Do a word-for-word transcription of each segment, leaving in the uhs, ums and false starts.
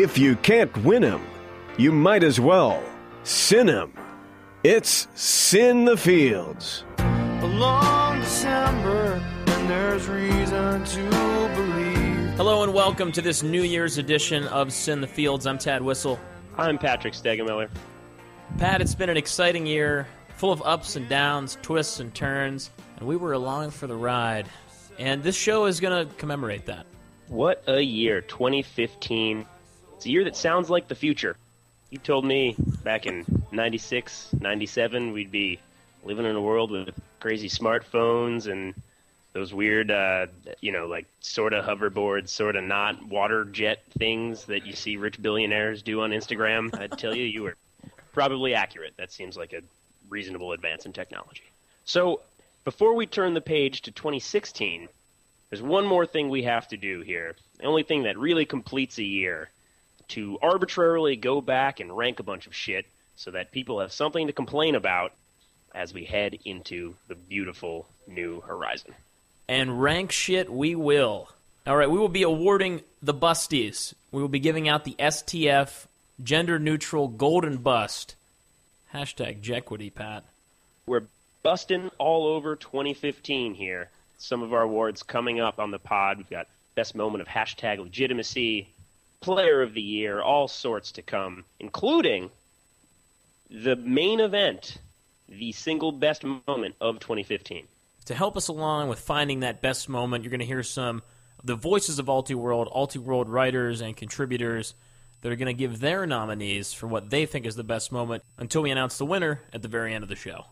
If you can't win him, you might as well sin him. It's Sin the Fields. A long December, and there's reason to believe. Hello and welcome to this New Year's edition of Sin the Fields. I'm Tad Whistle. I'm Patrick Stegamiller. Pat, it's been an exciting year, full of ups and downs, twists and turns, and we were along for the ride. And this show is going to commemorate that. What a year, twenty fifteen. It's a year that sounds like the future. You told me back in ninety-six, ninety-seven, we'd be living in a world with crazy smartphones and those weird, uh, you know, like sort of hoverboards, sort of not water jet things that you see rich billionaires do on Instagram. I'd tell you, you were probably accurate. That seems like a reasonable advance in technology. So before we turn the page to twenty sixteen, there's one more thing we have to do here. The only thing that really completes a year. To arbitrarily go back and rank a bunch of shit so that people have something to complain about as we head into the beautiful new horizon. And rank shit we will. All right, we will be awarding the busties. We will be giving out the S T F gender-neutral golden bust. Hashtag Jequity, Pat. We're busting all over twenty fifteen here. Some of our awards coming up on the pod. We've got best moment of hashtag legitimacy, player of the year, all sorts to come, including the main event, the single best moment of twenty fifteen. To help us along with finding that best moment, you're going to hear some of the voices of Ultiworld, Ultiworld writers and contributors that are going to give their nominees for what they think is the best moment until we announce the winner at the very end of the show.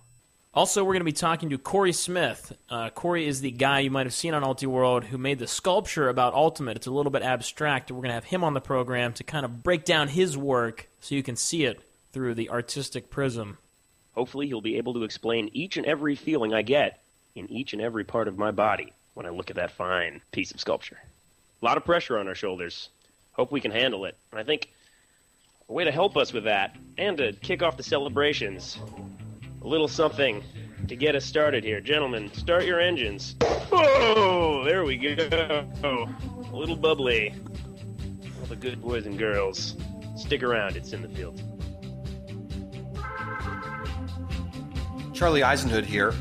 Also, we're going to be talking to Corey Smith. Uh, Corey is the guy you might have seen on Ultiworld who made the sculpture about Ultimate. It's a little bit abstract. We're going to have him on the program to kind of break down his work so you can see it through the artistic prism. Hopefully, he'll be able to explain each and every feeling I get in each and every part of my body when I look at that fine piece of sculpture. A lot of pressure on our shoulders. Hope we can handle it. And I think a way to help us with that and to kick off the celebrations, a little something to get us started here. Gentlemen, start your engines. Whoa! There we go. A little bubbly. All the good boys and girls. Stick around. It's in the field. Charlie Eisenhood here.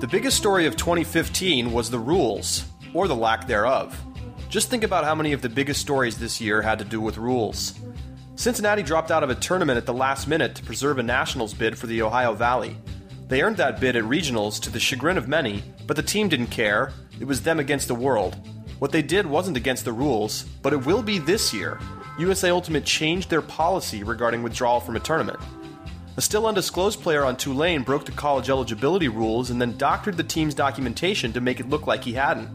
The biggest story of twenty fifteen was the rules, or the lack thereof. Just think about how many of the biggest stories this year had to do with rules. Cincinnati dropped out of a tournament at the last minute to preserve a Nationals bid for the Ohio Valley. They earned that bid at regionals to the chagrin of many, but the team didn't care. It was them against the world. What they did wasn't against the rules, but it will be this year. U S A Ultimate changed their policy regarding withdrawal from a tournament. A still undisclosed player on Tulane broke the college eligibility rules and then doctored the team's documentation to make it look like he hadn't.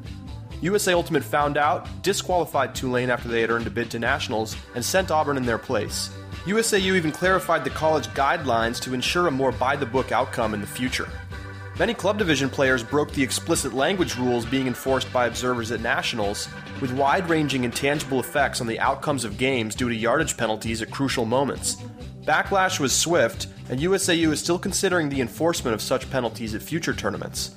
U S A Ultimate found out, disqualified Tulane after they had earned a bid to Nationals, and sent Auburn in their place. U S A U even clarified the college guidelines to ensure a more by-the-book outcome in the future. Many club division players broke the explicit language rules being enforced by observers at Nationals, with wide-ranging and tangible effects on the outcomes of games due to yardage penalties at crucial moments. Backlash was swift, and U S A U is still considering the enforcement of such penalties at future tournaments.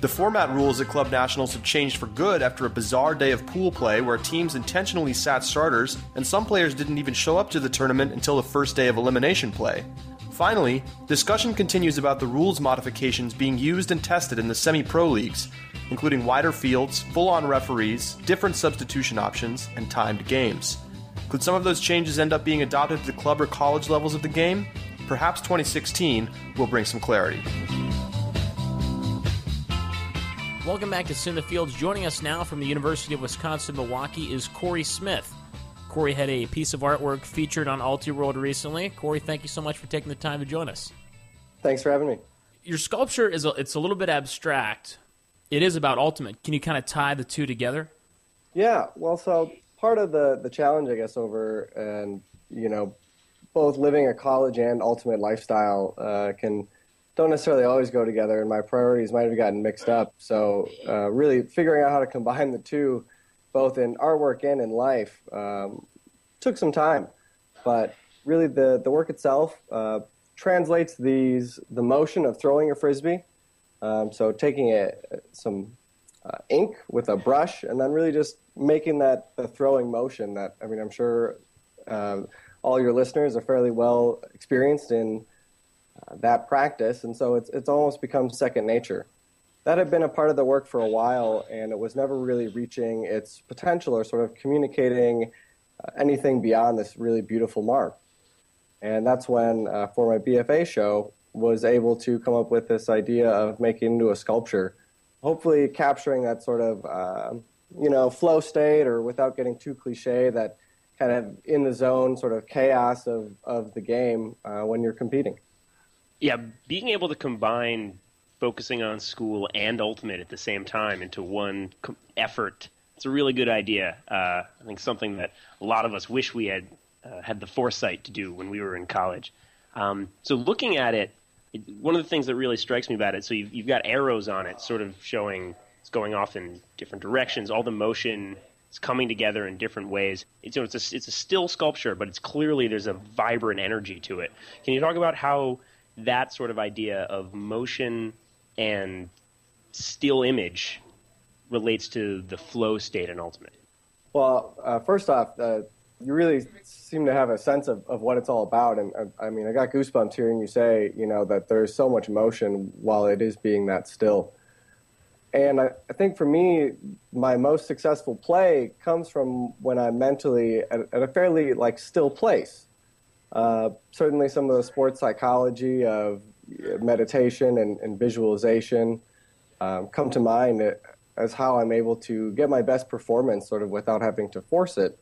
The format rules at Club Nationals have changed for good after a bizarre day of pool play where teams intentionally sat starters and some players didn't even show up to the tournament until the first day of elimination play. Finally, discussion continues about the rules modifications being used and tested in the semi-pro leagues, including wider fields, full-on referees, different substitution options, and timed games. Could some of those changes end up being adopted to the club or college levels of the game? Perhaps twenty sixteen will bring some clarity. Welcome back to Sin the Fields. Joining us now from the University of Wisconsin-Milwaukee is Corey Smith. Corey had a piece of artwork featured on Ultiworld recently. Corey, thank you so much for taking the time to join us. Thanks for having me. Your sculpture, is a, it's a little bit abstract. It is about Ultimate. Can you kind of tie the two together? Yeah, well, so part of the, the challenge, I guess, over and, you know, both living a college and Ultimate lifestyle uh, can... don't necessarily always go together, and my priorities might have gotten mixed up. So uh, really figuring out how to combine the two, both in artwork and in life, um, took some time. But really the, the work itself uh, translates these the motion of throwing a Frisbee, um, so taking a, some uh, ink with a brush and then really just making that the throwing motion that, I mean, I'm sure um, all your listeners are fairly well experienced in uh, that practice, and so it's it's almost become second nature. That had been a part of the work for a while, and it was never really reaching its potential or sort of communicating uh, anything beyond this really beautiful mark. And that's when, uh, for my B F A show, was able to come up with this idea of making into a sculpture, hopefully capturing that sort of, uh, you know, flow state, or without getting too cliche, that kind of in the zone sort of chaos of, of the game uh, when you're competing. Yeah, being able to combine focusing on school and ultimate at the same time into one co- effort. It's a really good idea. Uh, I think something that a lot of us wish we had uh, had the foresight to do when we were in college. Um, so looking at it, it, one of the things that really strikes me about it, so you've, you've got arrows on it sort of showing it's going off in different directions. All the motion is coming together in different ways. It's, you know, it's, a, it's a still sculpture, but it's clearly there's a vibrant energy to it. Can you talk about how that sort of idea of motion and still image relates to the flow state in Ultimate? Well, uh, first off, uh, you really seem to have a sense of, of what it's all about. And uh, I mean, I got goosebumps hearing you say, you know, that there's so much motion while it is being that still. And I, I think for me, my most successful play comes from when I'm mentally at, at a fairly like still place. Uh, certainly some of the sports psychology of meditation and, and visualization um, come to mind as how I'm able to get my best performance sort of without having to force it.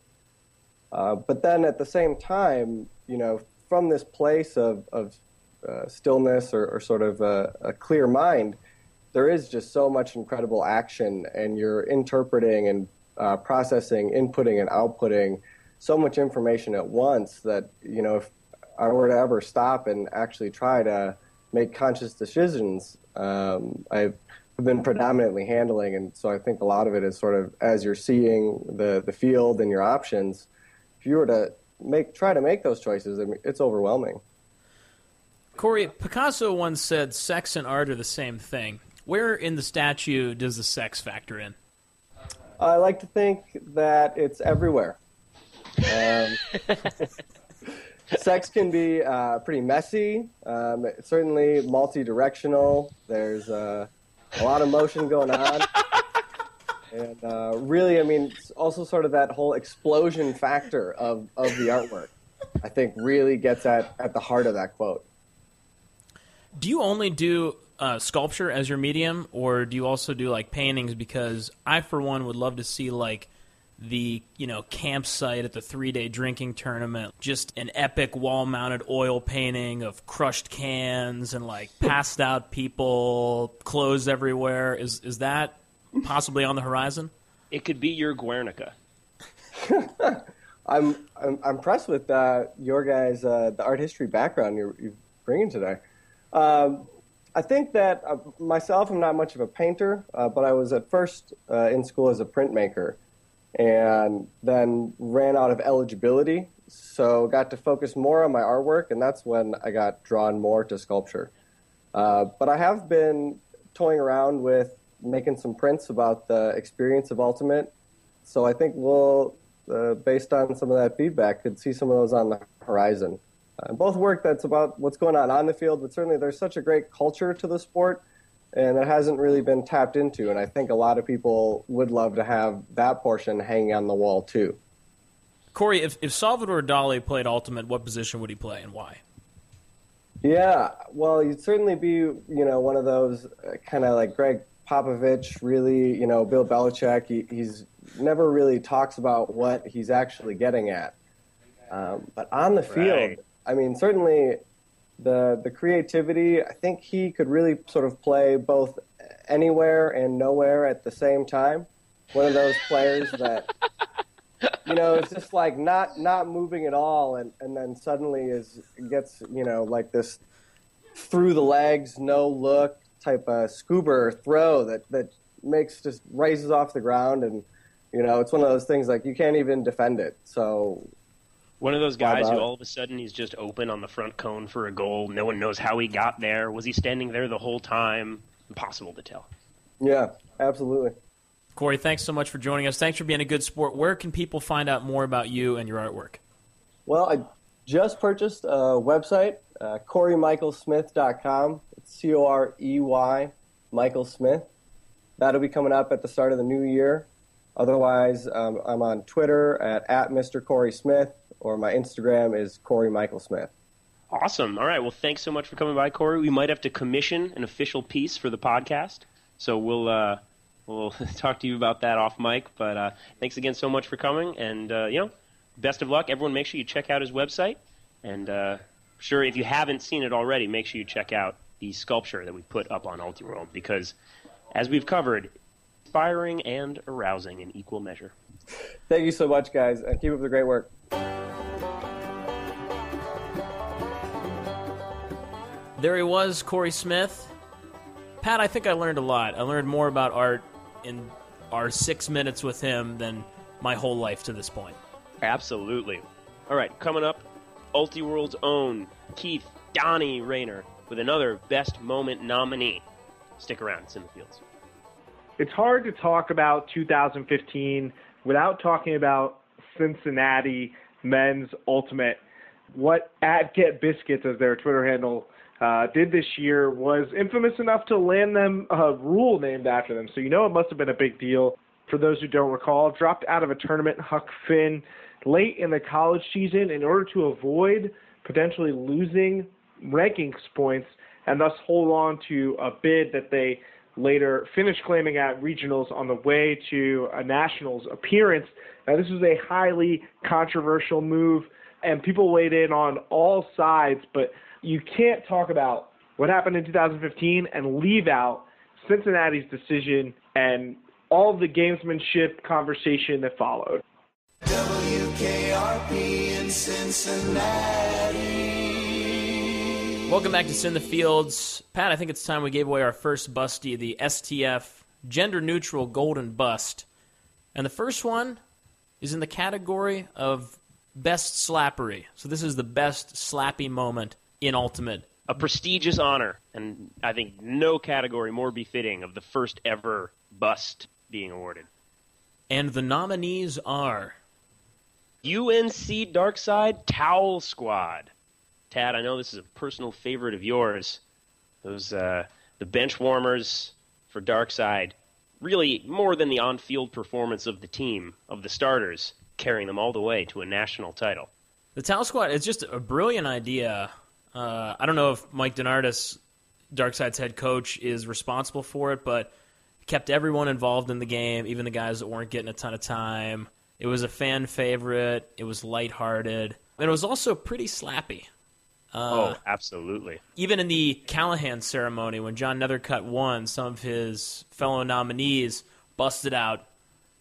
Uh, but then at the same time, you know, from this place of, of uh, stillness or, or sort of a, a clear mind, there is just so much incredible action, and you're interpreting and uh, processing, inputting and outputting so much information at once that, you know, if I were to ever stop and actually try to make conscious decisions, um, I've been predominantly handling, and so I think a lot of it is sort of as you're seeing the, the field and your options, if you were to make try to make those choices, I mean, it's overwhelming. Corey, Picasso once said sex and art are the same thing. Where in the statue does the sex factor in? I like to think that it's everywhere. Um, sex can be uh, pretty messy, um, certainly multi-directional. There's uh, a lot of motion going on. And uh, really, I mean, it's also sort of that whole explosion factor of, of the artwork, I think, really gets at, at the heart of that quote. Do you only do uh, sculpture as your medium, or do you also do, like, paintings? Because I, for one, would love to see, like, the, you know, campsite at the three-day drinking tournament, just an epic wall-mounted oil painting of crushed cans and, like, passed out people, clothes everywhere. Is is that possibly on the horizon? It could be your Guernica. I'm, I'm I'm impressed with uh, your guys' uh, the art history background you're, you're bringing today. Um, I think that uh, myself, I'm not much of a painter, uh, but I was at first uh, in school as a printmaker, and then ran out of eligibility, so got to focus more on my artwork, and that's when I got drawn more to sculpture. Uh, but I have been toying around with making some prints about the experience of Ultimate, so I think we'll, uh, based on some of that feedback, could see some of those on the horizon. Uh, both work that's about what's going on on the field, but certainly there's such a great culture to the sport, and it hasn't really been tapped into, and I think a lot of people would love to have that portion hanging on the wall, too. Corey, if, if Salvador Dali played Ultimate, what position would he play and why? Yeah, well, he'd certainly be, you know, one of those uh, kind of like Greg Popovich, really, you know, Bill Belichick. He, he's never really talks about what he's actually getting at. Um, but on the field, right. I mean, certainly The the creativity, I think he could really sort of play both anywhere and nowhere at the same time. One of those players that, you know, is just like not, not moving at all, and, and then suddenly is gets, you know, like this through the legs, no look type of scuba throw that, that makes just rises off the ground. And, you know, it's one of those things like you can't even defend it. So one of those guys who all of a sudden he's just open on the front cone for a goal. No one knows how he got there. Was he standing there the whole time? Impossible to tell. Yeah, absolutely. Corey, thanks so much for joining us. Thanks for being a good sport. Where can people find out more about you and your artwork? Well, I just purchased a website, uh, Corey Michael Smith dot com. It's C O R E Y, Michael Smith. That'll be coming up at the start of the new year. Otherwise, um, I'm on Twitter at, at Mister Corey Smith, or my Instagram is Corey Michael Smith. Awesome. All right. Well, thanks so much for coming by, Corey. We might have to commission an official piece for the podcast, so we'll uh, we'll talk to you about that off mic. But uh, thanks again so much for coming, and uh, you know, best of luck. Everyone, make sure you check out his website, and uh, sure, if you haven't seen it already, make sure you check out the sculpture that we put up on Ultiworld, because, as we've covered, inspiring and arousing in equal measure. Thank you so much, guys, and keep up the great work. There he was, Corey Smith. Pat, I think I learned a lot. I learned more about art in our six minutes with him than my whole life to this point. Absolutely. All right, coming up, Ultiworld's own Keith Donnie Rayner with another Best Moment nominee. Stick around, it's in the fields. It's hard to talk about two thousand fifteen without talking about Cincinnati Men's Ultimate. What at Get Biscuits, as their Twitter handle uh, did this year, was infamous enough to land them a rule named after them. So you know it must have been a big deal. For those who don't recall, dropped out of a tournament, Huck Finn, late in the college season in order to avoid potentially losing rankings points and thus hold on to a bid that they later finished claiming at regionals on the way to a nationals appearance. Now, this was a highly controversial move, and people weighed in on all sides, but you can't talk about what happened in two thousand fifteen and leave out Cincinnati's decision and all the gamesmanship conversation that followed. W K R P in Cincinnati. Welcome back to Sin the Fields. Pat, I think it's time we gave away our first busty, the S T F Gender-Neutral Golden Bust. And the first one is in the category of Best Slappery. So this is the best slappy moment in Ultimate. A prestigious honor, and I think no category more befitting of the first ever bust being awarded. And the nominees are U N C Darkside Towel Squad. Tad, I know this is a personal favorite of yours. Those uh, the bench warmers for Darkside, really more than the on-field performance of the team, of the starters, carrying them all the way to a national title. The Towel Squad, it's just a brilliant idea. Uh, I don't know if Mike Donardis, Darkside's head coach, is responsible for it, but kept everyone involved in the game, even the guys that weren't getting a ton of time. It was a fan favorite. It was lighthearted. And it was also pretty slappy. Uh, oh, absolutely. Even in the Callahan ceremony, when John Nethercutt won, some of his fellow nominees busted out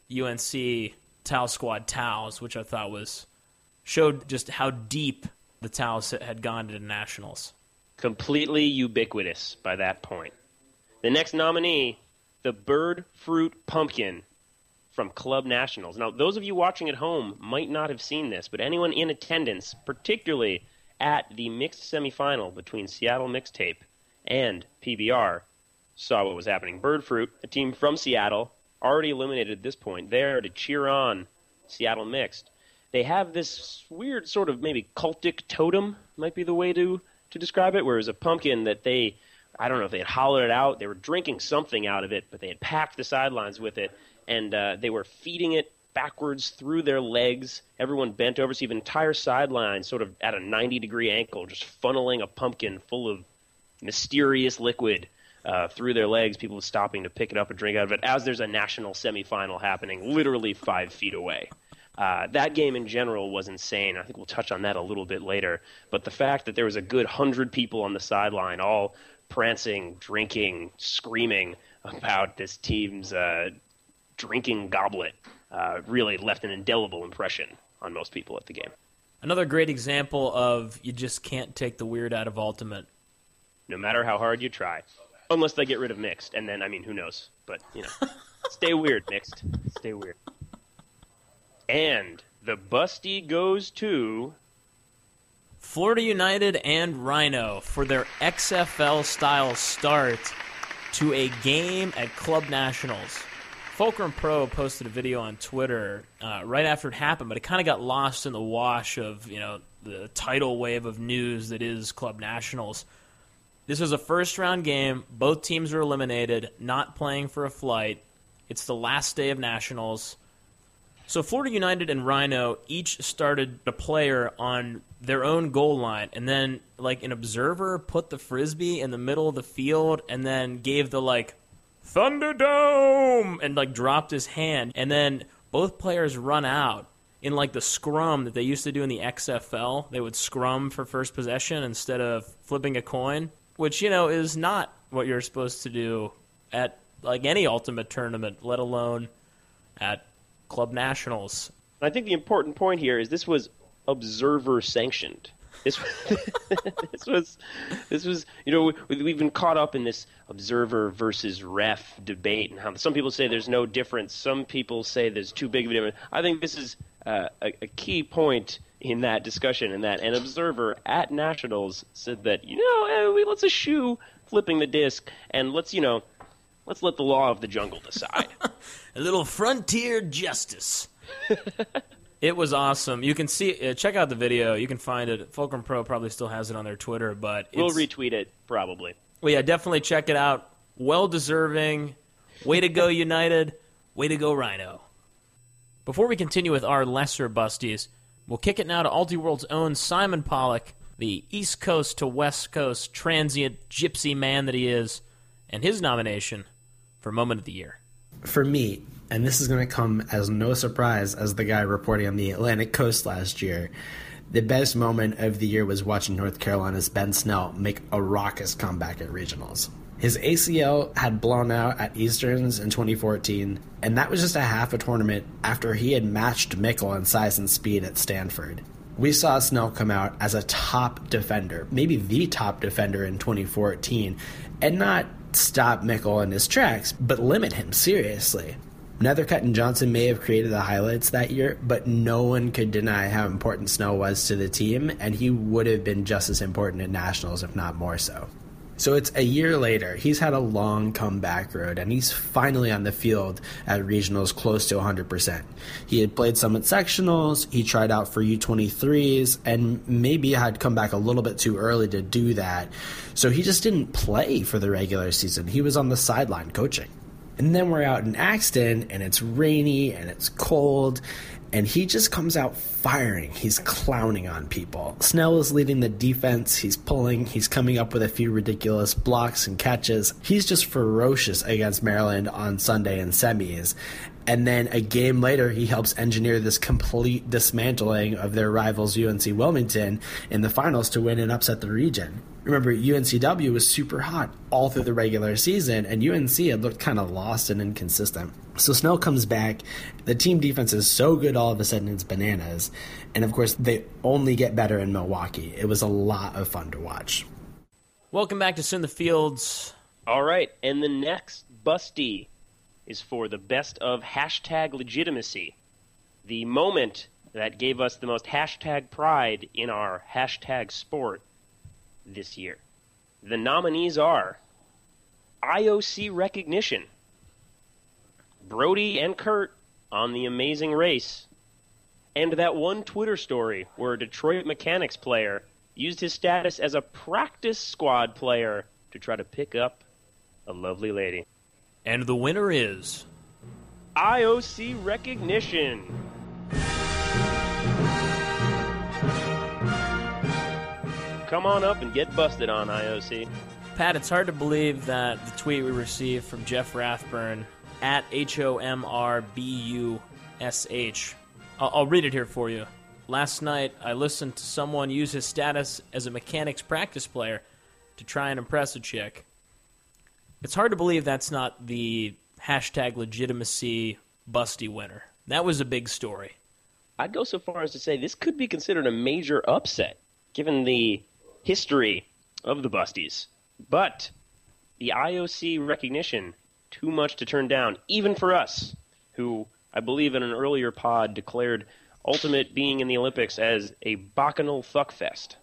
U N C Towel Squad towels, which I thought was showed just how deep the towels had gone to the nationals. Completely ubiquitous by that point. The next nominee, the Bird Fruit Pumpkin from Club Nationals. Now, those of you watching at home might not have seen this, but anyone in attendance, particularly at the mixed semifinal between Seattle Mixtape and P B R, saw what was happening. Bird Fruit, a team from Seattle, already eliminated at this point, there to cheer on Seattle Mixed. They have this weird sort of maybe cultic totem, might be the way to, to describe it, where it was a pumpkin that they, I don't know if they had hollowed it out, they were drinking something out of it, but they had packed the sidelines with it, and uh, they were feeding it backwards through their legs. Everyone bent over, so you have entire sideline sort of at a ninety-degree angle, just funneling a pumpkin full of mysterious liquid uh, through their legs. People stopping to pick it up and drink out of it as there's a national semifinal happening literally five feet away. Uh, that game in general was insane. I think we'll touch on that a little bit later. But the fact that there was a good hundred people on the sideline, all prancing, drinking, screaming about this team's uh, drinking goblet, Uh, really left an indelible impression on most people at the game. Another great example of you just can't take the weird out of Ultimate. No matter how hard you try. Unless they get rid of Mixed. And then, I mean, who knows? But, you know, stay weird, Mixed. Stay weird. And the busty goes to Florida United and Rhino for their X F L-style start to a game at Club Nationals. Fulcrum Pro posted a video on Twitter uh, right after it happened, but it kind of got lost in the wash of, you know, the tidal wave of news that is Club Nationals. This is a first-round game. Both teams are eliminated, not playing for a flight. It's the last day of Nationals. So Florida United and Rhino each started a player on their own goal line, and then, like, an observer put the Frisbee in the middle of the field and then gave the, like, Thunderdome, and, like, dropped his hand. And then both players run out in, like, the scrum that they used to do in the X F L. They would scrum for first possession instead of flipping a coin, which, you know, is not what you're supposed to do at, like, any Ultimate tournament, let alone at Club Nationals. I think the important point here is this was observer-sanctioned. This was, this was, this was, you know, we, we've been caught up in this observer versus ref debate, and how some people say there's no difference. Some people say there's too big of a difference. I think this is uh, a, a key point in that discussion, and that an observer at Nationals said that, you know, hey, let's eschew flipping the disc, and let's, you know, let's let the law of the jungle decide. A little frontier justice. It was awesome. You can see, uh, check out the video. You can find it. Fulcrum Pro probably still has it on their Twitter, but it's, we'll retweet it probably. Well, yeah, definitely check it out. Well deserving. Way to go, United. Way to go, Rhino. Before we continue with our lesser busties, we'll kick it now to Ultiworld's own Simon Pollock, the East Coast to West Coast transient gypsy man that he is, and his nomination for Moment of the Year. For me, and this is going to come as no surprise as the guy reporting on the Atlantic coast last year, the best moment of the year was watching North Carolina's Ben Snell make a raucous comeback at regionals. His A C L had blown out at Easterns in twenty fourteen, and that was just a half a tournament after he had matched Mikkel in size and speed at Stanford. We saw Snell come out as a top defender, maybe the top defender in twenty fourteen, and not stop Mikkel in his tracks, but limit him seriously. Nethercutt and Johnson may have created the highlights that year, but no one could deny how important Snell was to the team, and he would have been just as important at Nationals, if not more so. So it's a year later, he's had a long comeback road, and he's finally on the field at regionals close to one hundred percent. He had played some at sectionals, he tried out for U twenty-threes, and maybe had come back a little bit too early to do that. So he just didn't play for the regular season. He was on the sideline coaching. And then we're out in Axton, and it's rainy, and it's cold, and he just comes out firing. He's clowning on people. Snell is leading the defense. He's pulling. He's coming up with a few ridiculous blocks and catches. He's just ferocious against Maryland on Sunday in semis. And then a game later, he helps engineer this complete dismantling of their rivals U N C Wilmington in the finals to win and upset the region. Remember, U N C W was super hot all through the regular season, and U N C had looked kind of lost and inconsistent. So Snell comes back. The team defense is so good all of a sudden it's bananas. And, of course, they only get better in Milwaukee. It was a lot of fun to watch. Welcome back to Sin the Fields. All right, and the next busty is for the best of hashtag legitimacy, the moment that gave us the most hashtag pride in our hashtag sport this year. The nominees are I O C recognition, Brody and Kurt on The Amazing Race, and that one Twitter story where a Detroit Mechanics player used his status as a practice squad player to try to pick up a lovely lady. And the winner is I O C recognition. Come on up and get busted on, I O C. Pat, it's hard to believe that the tweet we received from Jeff Rathburn, at H O M R B U S H. I'll, I'll read it here for you. Last night, I listened to someone use his status as a mechanics practice player to try and impress a chick. It's hard to believe that's not the hashtag legitimacy busty winner. That was a big story. I'd go so far as to say this could be considered a major upset, given the history of the busties. But the I O C recognition, too much to turn down, even for us, who I believe in an earlier pod declared Ultimate being in the Olympics as a bacchanal fuckfest.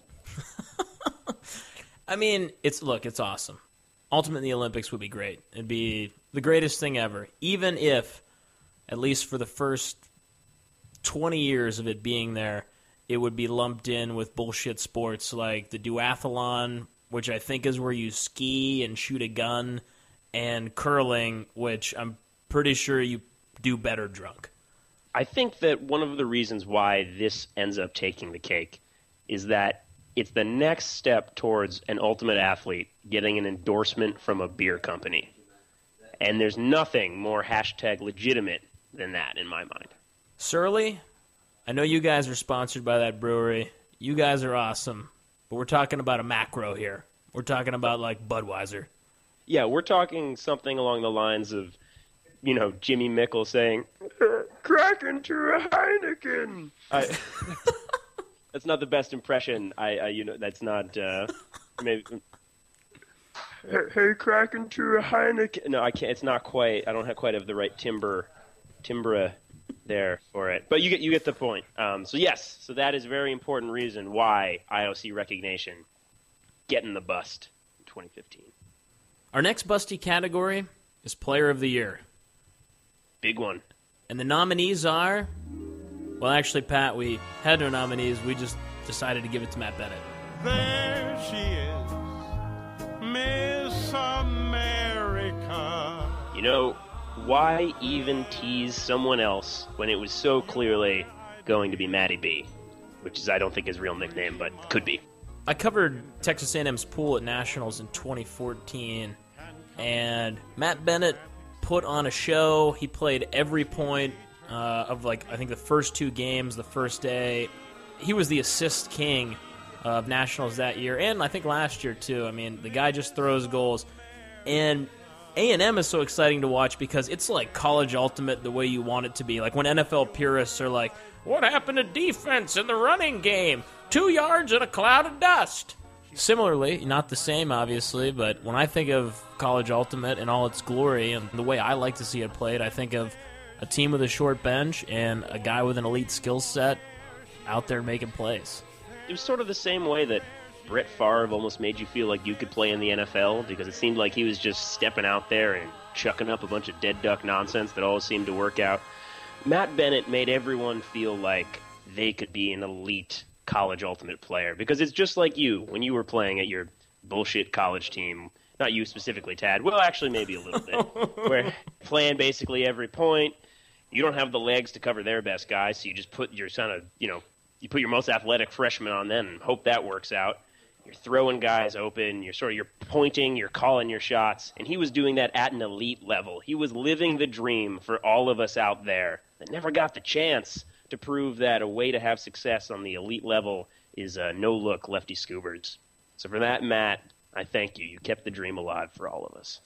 I mean, it's look, it's awesome. Ultimate in the Olympics would be great. It'd be the greatest thing ever, even if, at least for the first twenty years of it being there, it would be lumped in with bullshit sports like the duathlon, which I think is where you ski and shoot a gun, and curling, which I'm pretty sure you do better drunk. I think that one of the reasons why this ends up taking the cake is that it's the next step towards an ultimate athlete getting an endorsement from a beer company. And there's nothing more hashtag legitimate than that in my mind. Surly, I know you guys are sponsored by that brewery. You guys are awesome. But we're talking about a macro here. We're talking about, like, Budweiser. Yeah, we're talking something along the lines of, you know, Jimmy Mickle saying, Kraken to a Heineken. I, that's not the best impression. I, I you know, that's not, uh, maybe. Hey, hey, Kraken to a Heineken. No, I can't. It's not quite. I don't have quite have the right timbre, timbre there for it. But you get you get the point. Um, so yes, so that is a very important reason why I O C recognition, getting the bust in twenty fifteen. Our next busty category is Player of the Year. Big one. And the nominees are, well, actually, Pat, we had no nominees. We just decided to give it to Matt Bennett. There she is, Miss America. You know, why even tease someone else when it was so clearly going to be Maddie B, which is, I don't think, his real nickname, but could be. I covered Texas A and M's pool at Nationals in twenty fourteen, and Matt Bennett put on a show. He played every point uh, of, like, I think the first two games, the first day. He was the assist king of Nationals that year, and I think last year too. I mean, the guy just throws goals. And A and M is so exciting to watch because it's like college ultimate the way you want it to be. Like when N F L purists are like, what happened to defense in the running game? Two yards and a cloud of dust. Similarly, not the same, obviously, but when I think of college ultimate in all its glory and the way I like to see it played, I think of a team with a short bench and a guy with an elite skill set out there making plays. It was sort of the same way that Brett Favre almost made you feel like you could play in the N F L, because it seemed like he was just stepping out there and chucking up a bunch of dead duck nonsense that always seemed to work out. Matt Bennett made everyone feel like they could be an elite college ultimate player, because it's just like you when you were playing at your bullshit college team. Not you specifically, Tad. Well, actually, maybe a little bit. Where playing basically every point, you don't have the legs to cover their best guy, so you just put your son of, you know, you put your most athletic freshman on them and hope that works out. You're throwing guys open. You're sort of you're pointing. You're calling your shots. And he was doing that at an elite level. He was living the dream for all of us out there that never got the chance to prove that a way to have success on the elite level is uh, no-look lefty scoobers. So for that, Matt, I thank you. You kept the dream alive for all of us.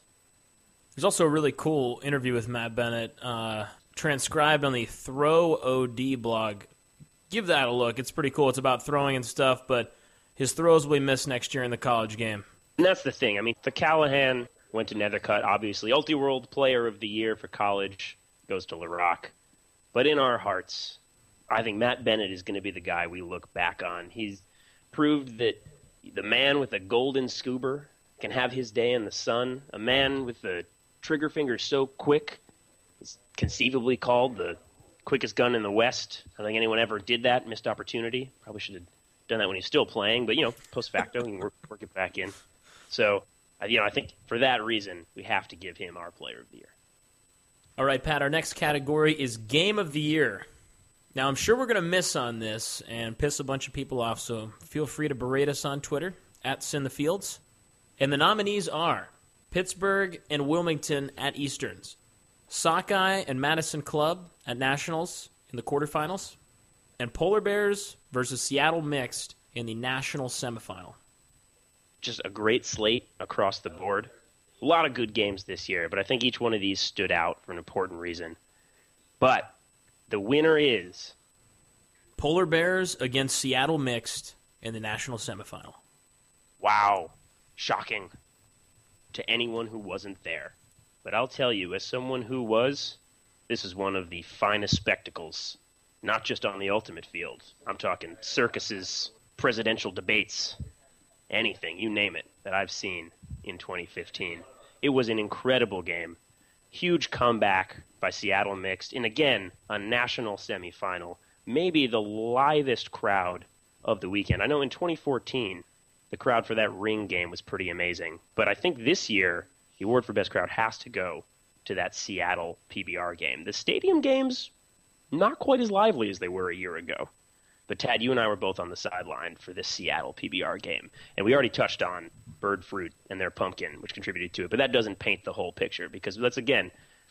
There's also a really cool interview with Matt Bennett uh, transcribed on the Throw O D blog. Give that a look. It's pretty cool. It's about throwing and stuff, but his throws will be missed next year in the college game. And that's the thing. I mean, the Callahan went to Nethercutt, obviously. Ultiworld Player of the Year for college goes to LaRock. But in our hearts, I think Matt Bennett is going to be the guy we look back on. He's proved that the man with a golden scuba can have his day in the sun. A man with the trigger finger so quick is conceivably called the quickest gun in the West. I think anyone ever did that. Missed opportunity. Probably should have done that when he's still playing, but, you know, post facto, and work, work it back in. So, you know, I think for that reason, we have to give him our Player of the Year. All right, Pat, our next category is Game of the Year. Now, I'm sure we're going to miss on this and piss a bunch of people off, so feel free to berate us on Twitter, at Sin the Fields. And the nominees are Pittsburgh and Wilmington at Easterns, Sockeye and Madison Club at Nationals in the quarterfinals, and Polar Bears versus Seattle Mixed in the national semifinal. Just a great slate across the board. A lot of good games this year, but I think each one of these stood out for an important reason. But the winner is Polar Bears against Seattle Mixed in the national semifinal. Wow. Shocking to anyone who wasn't there. But I'll tell you, as someone who was, this is one of the finest spectacles. Not just on the ultimate field. I'm talking circuses, presidential debates, anything, you name it, that I've seen in twenty fifteen. It was an incredible game. Huge comeback by Seattle Mixed, and again, a national semifinal. Maybe the livest crowd of the weekend. I know in twenty fourteen, the crowd for that ring game was pretty amazing, but I think this year, the award for best crowd has to go to that Seattle P B R game. The stadium games, not quite as lively as they were a year ago. But Tad, you and I were both on the sideline for this Seattle P B R game. And we already touched on Bird Fruit and their pumpkin, which contributed to it. But that doesn't paint the whole picture because, that's again,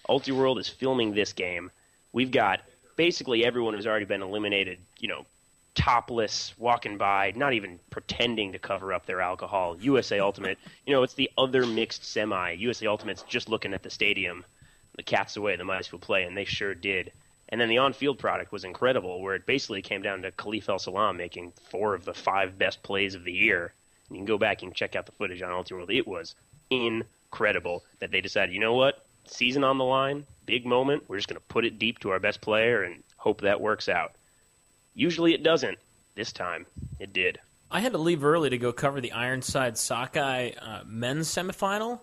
Ultiworld is filming this game. We've got basically everyone who's already been eliminated, you know, topless, walking by, not even pretending to cover up their alcohol. U S A Ultimate, you know, it's the other mixed semi. U S A Ultimate's just looking at the stadium. The cat's away, the mice will play, and they sure did. And then the on-field product was incredible, where it basically came down to Khalif El Salam making four of the five best plays of the year. And you can go back and check out the footage on Ultiworld. It was incredible that they decided, you know what, season on the line, big moment, we're just going to put it deep to our best player and hope that works out. Usually it doesn't. This time it did. I had to leave early to go cover the Ironside Sockeye uh, men's semifinal,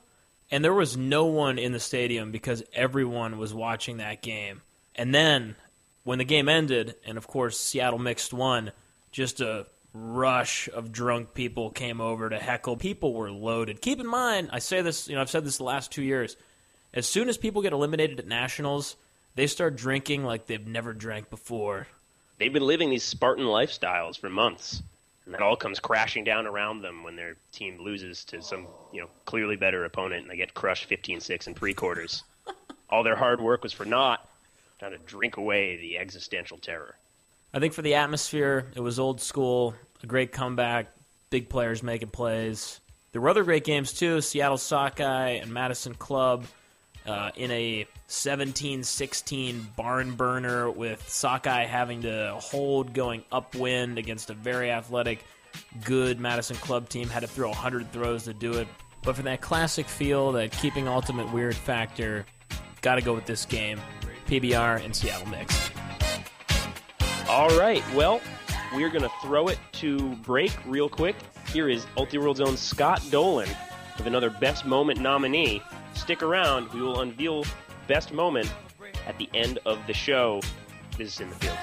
and there was no one in the stadium because everyone was watching that game. And then, when the game ended, and of course Seattle Mixed won, just a rush of drunk people came over to heckle. People were loaded. Keep in mind, I say this, you know, I've said this the last two years. As soon as people get eliminated at nationals, they start drinking like they've never drank before. They've been living these Spartan lifestyles for months, and that all comes crashing down around them when their team loses to some, you know, clearly better opponent, and they get crushed fifteen six in pre-quarters. All their hard work was for naught. Trying to drink away the existential terror. I think for the atmosphere, it was old school, a great comeback, big players making plays. There were other great games, too. Seattle Sockeye and Madison Club uh, in a seventeen sixteen barn burner with Sockeye having to hold going upwind against a very athletic, good Madison Club team. Had to throw one hundred throws to do it. But for that classic feel, that keeping ultimate weird factor, got to go with this game. P B R and Seattle Mixed. All right, well, we're going to throw it to break real quick. Here is Ultiworld's own Scott Dolan with another Best Moment nominee. Stick around. We will unveil Best Moment at the end of the show. This is Sin the Fields.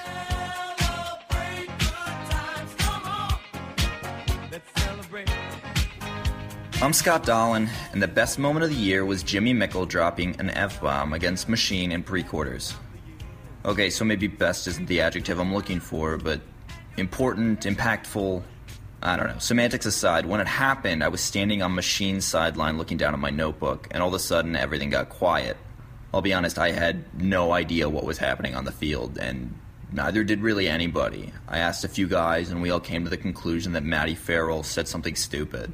I'm Scott Dolan, and the best moment of the year was Jimmy Mickle dropping an F-bomb against Machine in pre-quarters. Okay, so maybe best isn't the adjective I'm looking for, but important, impactful, I don't know. Semantics aside, when it happened, I was standing on Machine's sideline looking down at my notebook, and all of a sudden everything got quiet. I'll be honest, I had no idea what was happening on the field, and neither did really anybody. I asked a few guys, and we all came to the conclusion that Matty Farrell said something stupid.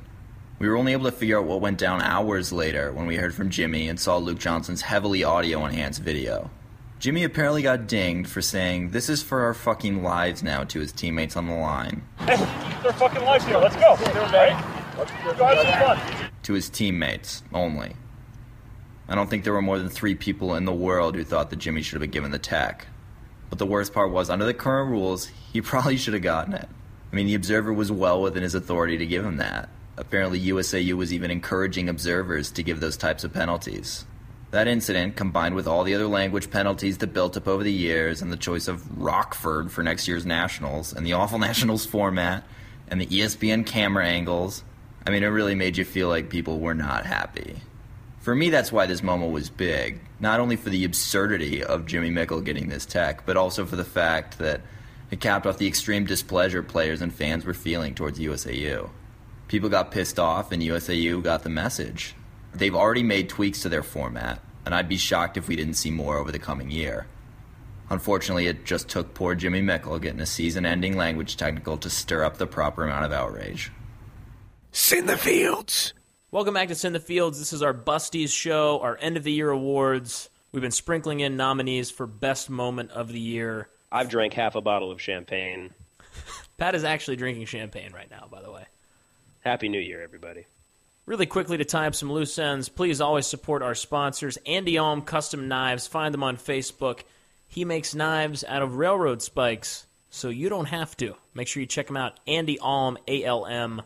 We were only able to figure out what went down hours later when we heard from Jimmy and saw Luke Johnson's heavily audio-enhanced video. Jimmy apparently got dinged for saying, "This is for our fucking lives now," to his teammates on the line. Hey, keep their fucking lives here. Let's go. Right? To his teammates only. I don't think there were more than three people in the world who thought that Jimmy should have been given the tech. But the worst part was, under the current rules, he probably should have gotten it. I mean, the observer was well within his authority to give him that. Apparently, U S A U was even encouraging observers to give those types of penalties. That incident, combined with all the other language penalties that built up over the years and the choice of Rockford for next year's Nationals and the awful Nationals format and the E S P N camera angles, I mean, it really made you feel like people were not happy. For me, that's why this moment was big, not only for the absurdity of Jimmy Mickle getting this tech, but also for the fact that it capped off the extreme displeasure players and fans were feeling towards U S A U. People got pissed off, and U S A U got the message. They've already made tweaks to their format, and I'd be shocked if we didn't see more over the coming year. Unfortunately, it just took poor Jimmy Mickle getting a season-ending language technical to stir up the proper amount of outrage. Sin the Fields! Welcome back to Sin the Fields. This is our Busties show, our end-of-the-year awards. We've been sprinkling in nominees for Best Moment of the Year. I've drank half a bottle of champagne. Pat is actually drinking champagne right now, by the way. Happy New Year, everybody. Really quickly to tie up some loose ends, please always support our sponsors. Andy Alm Custom Knives. Find them on Facebook. He makes knives out of railroad spikes, so you don't have to. Make sure you check him out. Andy Alm, A L M,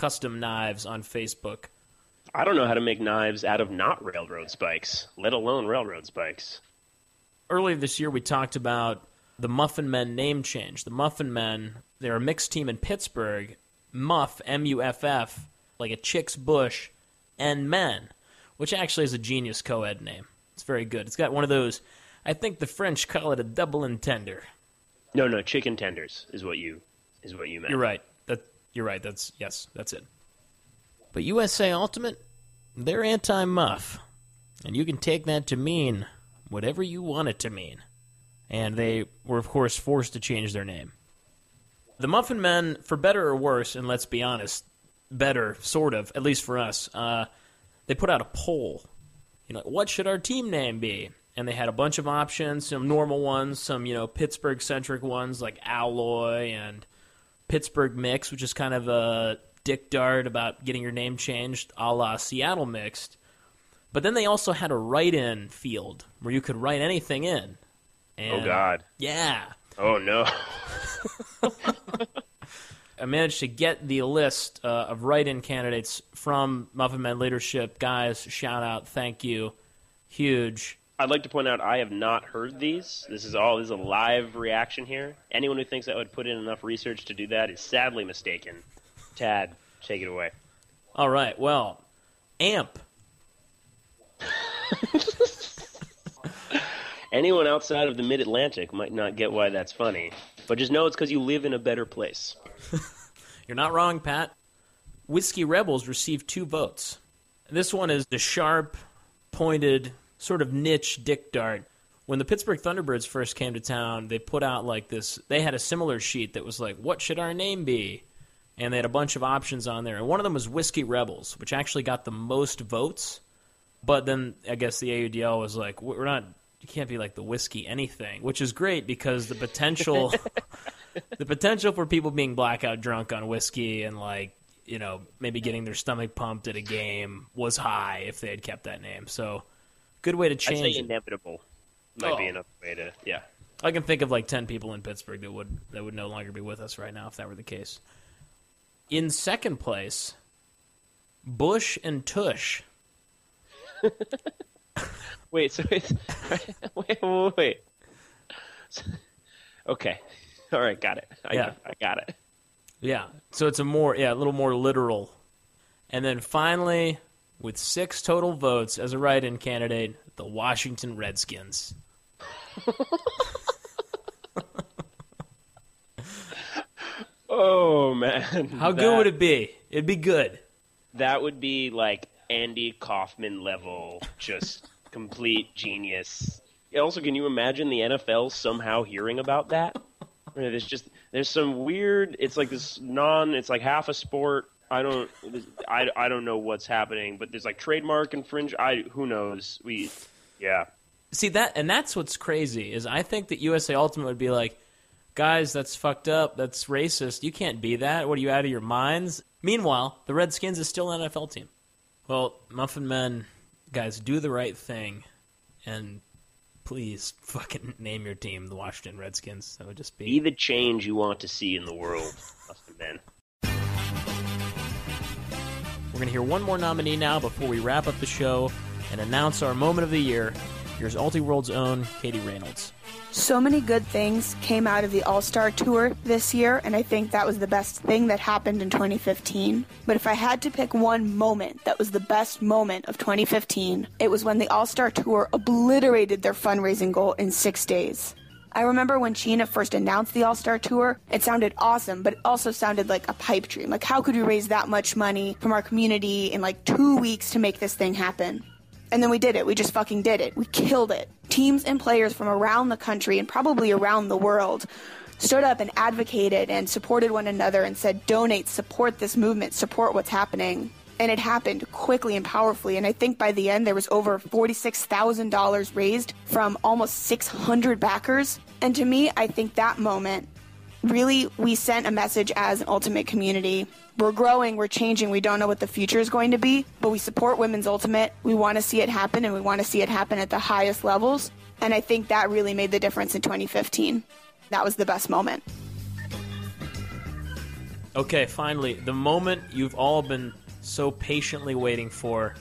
custom knives on Facebook. I don't know how to make knives out of not railroad spikes, let alone railroad spikes. Earlier this year, we talked about the Muffin Men name change. The Muffin Men, they're a mixed team in Pittsburgh. Muff, M U F F, like a chick's bush, and Men, which actually is a genius co-ed name. It's very good. It's got one of those, I think the French call it a double entendre. No, no, chicken tenders is what you is what you meant. You're right. That you're right. That's yes, that's it. But U S A Ultimate, they're anti-muff, and you can take that to mean whatever you want it to mean. And they were, of course, forced to change their name. The Muffin Men, for better or worse, and let's be honest, better, sort of, at least for us, uh, they put out a poll. You know, what should our team name be? And they had a bunch of options, some normal ones, some, you know, Pittsburgh-centric ones like Alloy and Pittsburgh Mixed, which is kind of a dick dart about getting your name changed, a la Seattle Mixed. But then they also had a write-in field where you could write anything in. And, oh, God. Yeah. Oh, no. I managed to get the list uh, of write-in candidates from Muffin Man Leadership. Guys, shout out, thank you. Huge. I'd like to point out I have not heard these. This is all this is a live reaction here. Anyone who thinks I would put in enough research to do that is sadly mistaken. Tad, take it away. All right, well, A M P. Anyone outside of the mid-Atlantic might not get why that's funny, but just know it's because you live in a better place. You're not wrong, Pat. Whiskey Rebels received two votes. This one is the sharp, pointed, sort of niche dick dart. When the Pittsburgh Thunderbirds first came to town, they put out like this. They had a similar sheet that was like, what should our name be? And they had a bunch of options on there. And one of them was Whiskey Rebels, which actually got the most votes. But then I guess the A U D L was like, we're not, you can't be like the Whiskey anything, which is great because the potential, the potential for people being blackout drunk on whiskey and like, you know, maybe getting their stomach pumped at a game was high if they had kept that name. So good way to change. I'd say inevitable might oh. be another way to, yeah. I can think of like ten people in Pittsburgh that would that would no longer be with us right now if that were the case. In second place, Bush and Tush. Wait, so it's wait, wait, wait. Okay, all right, got it. I, yeah, I got it. Yeah, so it's a more yeah, a little more literal, and then finally. With six total votes as a write-in candidate, the Washington Redskins. Oh, man. How that, good would it be? It'd be good. That would be like Andy Kaufman level, just complete genius. Also, can you imagine the N F L somehow hearing about that? There's just, there's some weird, it's like this non, it's like half a sport. I don't, I, I don't know what's happening, but there's like trademark infringe. I who knows? We, yeah. See that, and that's what's crazy is I think that U S A Ultimate would be like, guys, that's fucked up. That's racist. You can't be that. What are you out of your minds? Meanwhile, the Redskins is still an N F L team. Well, Muffin Men, guys, do the right thing, and please fucking name your team the Washington Redskins. That would just be be the change you want to see in the world, Muffin Men. We're going to hear one more nominee now before we wrap up the show and announce our moment of the year. Here's Ultiworld's own Katie Reynolds. So many good things came out of the All-Star Tour this year, and I think that was the best thing that happened in twenty fifteen. But if I had to pick one moment that was the best moment of twenty fifteen, it was when the All-Star Tour obliterated their fundraising goal in six days. I remember when Chyna first announced the All-Star Tour, it sounded awesome, but it also sounded like a pipe dream. Like, how could we raise that much money from our community in like two weeks to make this thing happen? And then we did it. We just fucking did it. We killed it. Teams and players from around the country and probably around the world stood up and advocated and supported one another and said, donate, support this movement, support what's happening. And it happened quickly and powerfully. And I think by the end, there was over forty-six thousand dollars raised from almost six hundred backers. And to me, I think that moment, really, we sent a message as an Ultimate community. We're growing, we're changing, we don't know what the future is going to be, but we support Women's Ultimate. We want to see it happen, and we want to see it happen at the highest levels. And I think that really made the difference in twenty fifteen. That was the best moment. Okay, finally, the moment you've all been so patiently waiting for.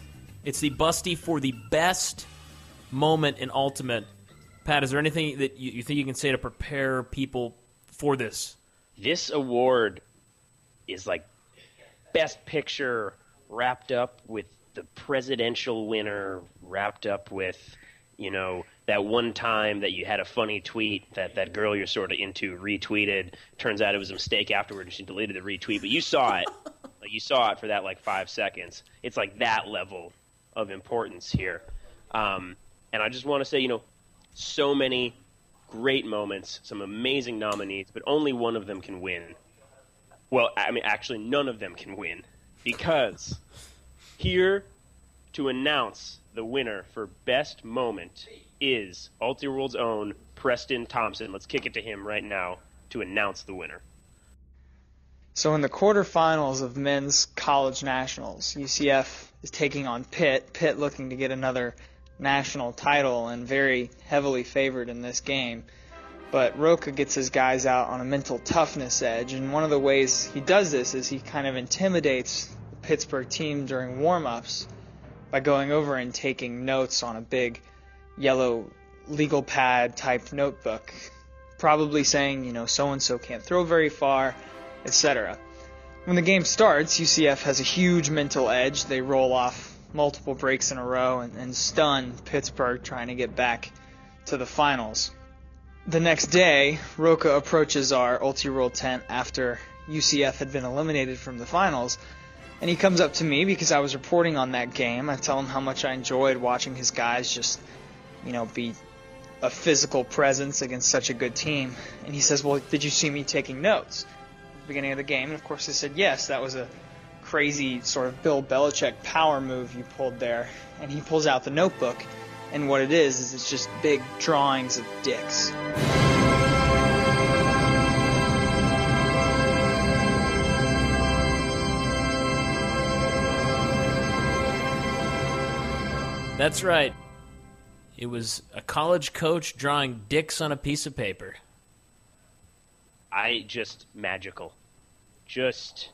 It's the busty for the best moment in Ultimate. Pat, is there anything that you, you think you can say to prepare people for this? This award is like best picture wrapped up with the presidential winner, wrapped up with, you know, that one time that you had a funny tweet that that girl you're sort of into retweeted. Turns out it was a mistake afterward and she deleted the retweet, but you saw it. Like you saw it for that like five seconds. It's like that level of importance here. Um, and I just want to say, you know, so many great moments, some amazing nominees, but only one of them can win. Well, I mean, actually, none of them can win, because here to announce the winner for best moment is Ultiworld's own Preston Thompson. Let's kick it to him right now to announce the winner. So in the quarterfinals of men's college nationals, U C F is taking on Pitt. Pitt looking to get another national title and very heavily favored in this game. But Rocha gets his guys out on a mental toughness edge, and one of the ways he does this is he kind of intimidates the Pittsburgh team during warm-ups by going over and taking notes on a big yellow legal pad type notebook, probably saying, you know, so-and-so can't throw very far, et cetera. When the game starts, U C F has a huge mental edge. They roll off multiple breaks in a row and, and stun Pittsburgh trying to get back to the finals. The next day, Rocha approaches our Ulti-Roll tent after U C F had been eliminated from the finals, and he comes up to me because I was reporting on that game. I tell him how much I enjoyed watching his guys just, you know, be a physical presence against such a good team. And he says, well, did you see me taking notes at the beginning of the game? And of course I said, yes, that was a crazy sort of Bill Belichick power move you pulled there. And he pulls out the notebook, and what it is is it's just big drawings of dicks. That's right. It was a college coach drawing dicks on a piece of paper. I just magical. Just,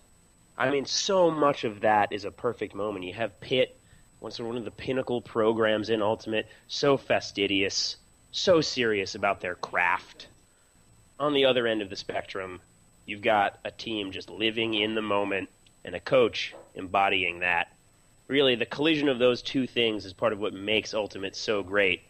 I mean, so much of that is a perfect moment. You have Pitt, once one of the pinnacle programs in Ultimate, so fastidious, so serious about their craft. On the other end of the spectrum, you've got a team just living in the moment and a coach embodying that. Really, the collision of those two things is part of what makes Ultimate so great.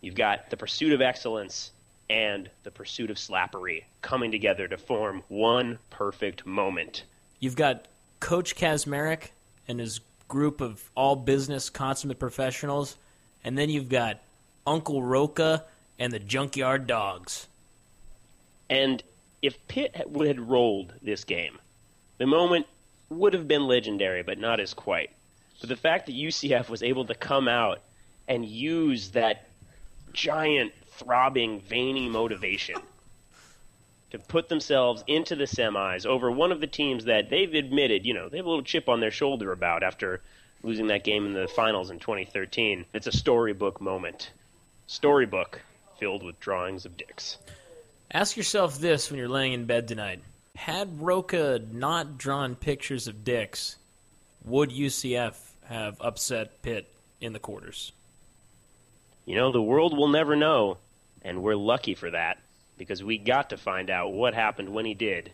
You've got the pursuit of excellence and the pursuit of slappery coming together to form one perfect moment. You've got Coach Kazmarek and his group of all-business consummate professionals, and then you've got Uncle Rocha and the Junkyard Dogs. And if Pitt had rolled this game, the moment would have been legendary, but not as quite. But the fact that U C F was able to come out and use that giant, throbbing, veiny motivation to put themselves into the semis over one of the teams that they've admitted, you know, they have a little chip on their shoulder about after losing that game in the finals in twenty thirteen. It's a storybook moment. Storybook filled with drawings of dicks. Ask yourself this when you're laying in bed tonight. Had Rocha not drawn pictures of dicks, would U C F have upset Pitt in the quarters? You know, the world will never know, and we're lucky for that, because we got to find out what happened when he did,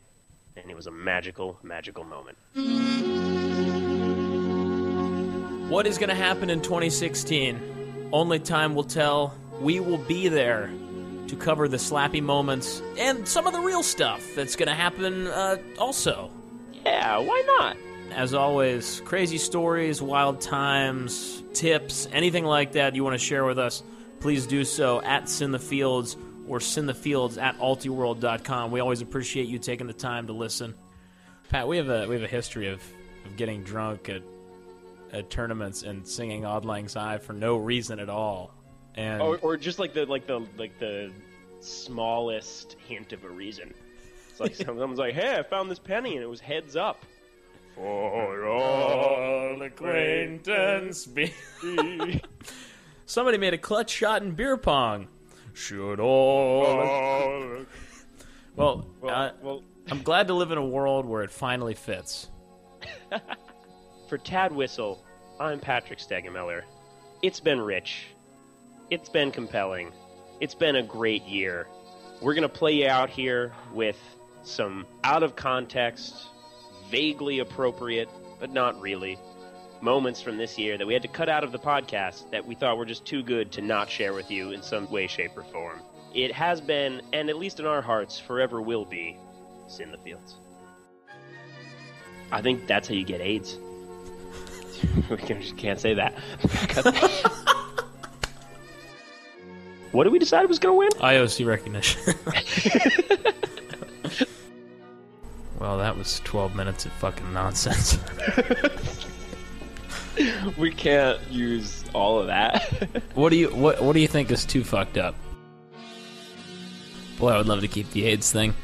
and it was a magical, magical moment. What is going to happen in twenty sixteen? Only time will tell. We will be there to cover the slappy moments and some of the real stuff that's going to happen uh, also. Yeah, why not? As always, crazy stories, wild times, tips, anything like that you want to share with us, please do so at Sin the Fields or Sin the Fields at ultiworld dot com. We always appreciate you taking the time to listen. Pat, we have a we have a history of, of getting drunk at at tournaments and singing Auld Lang Syne for no reason at all, and or, or just like the like the like the smallest hint of a reason. It's like someone's like, "Hey, I found this penny, and it was heads up." For all acquaintance be. Somebody made a clutch shot in beer pong. Should all. Well, well, uh, well, I'm glad to live in a world where it finally fits. For Tad Whistle, I'm Patrick Stegamiller. It's been rich. It's been compelling. It's been a great year. We're going to play you out here with some out-of-context, vaguely appropriate, but not really, moments from this year that we had to cut out of the podcast that we thought were just too good to not share with you in some way, shape, or form. It has been, and at least in our hearts, forever will be, Sin the Fields. I think that's how you get AIDS. We just can't say that. What did we decide was going to win? I O C recognition. Well, that was twelve minutes of fucking nonsense. We can't use all of that. What do you what What do you think is too fucked up? Boy, I would love to keep the AIDS thing.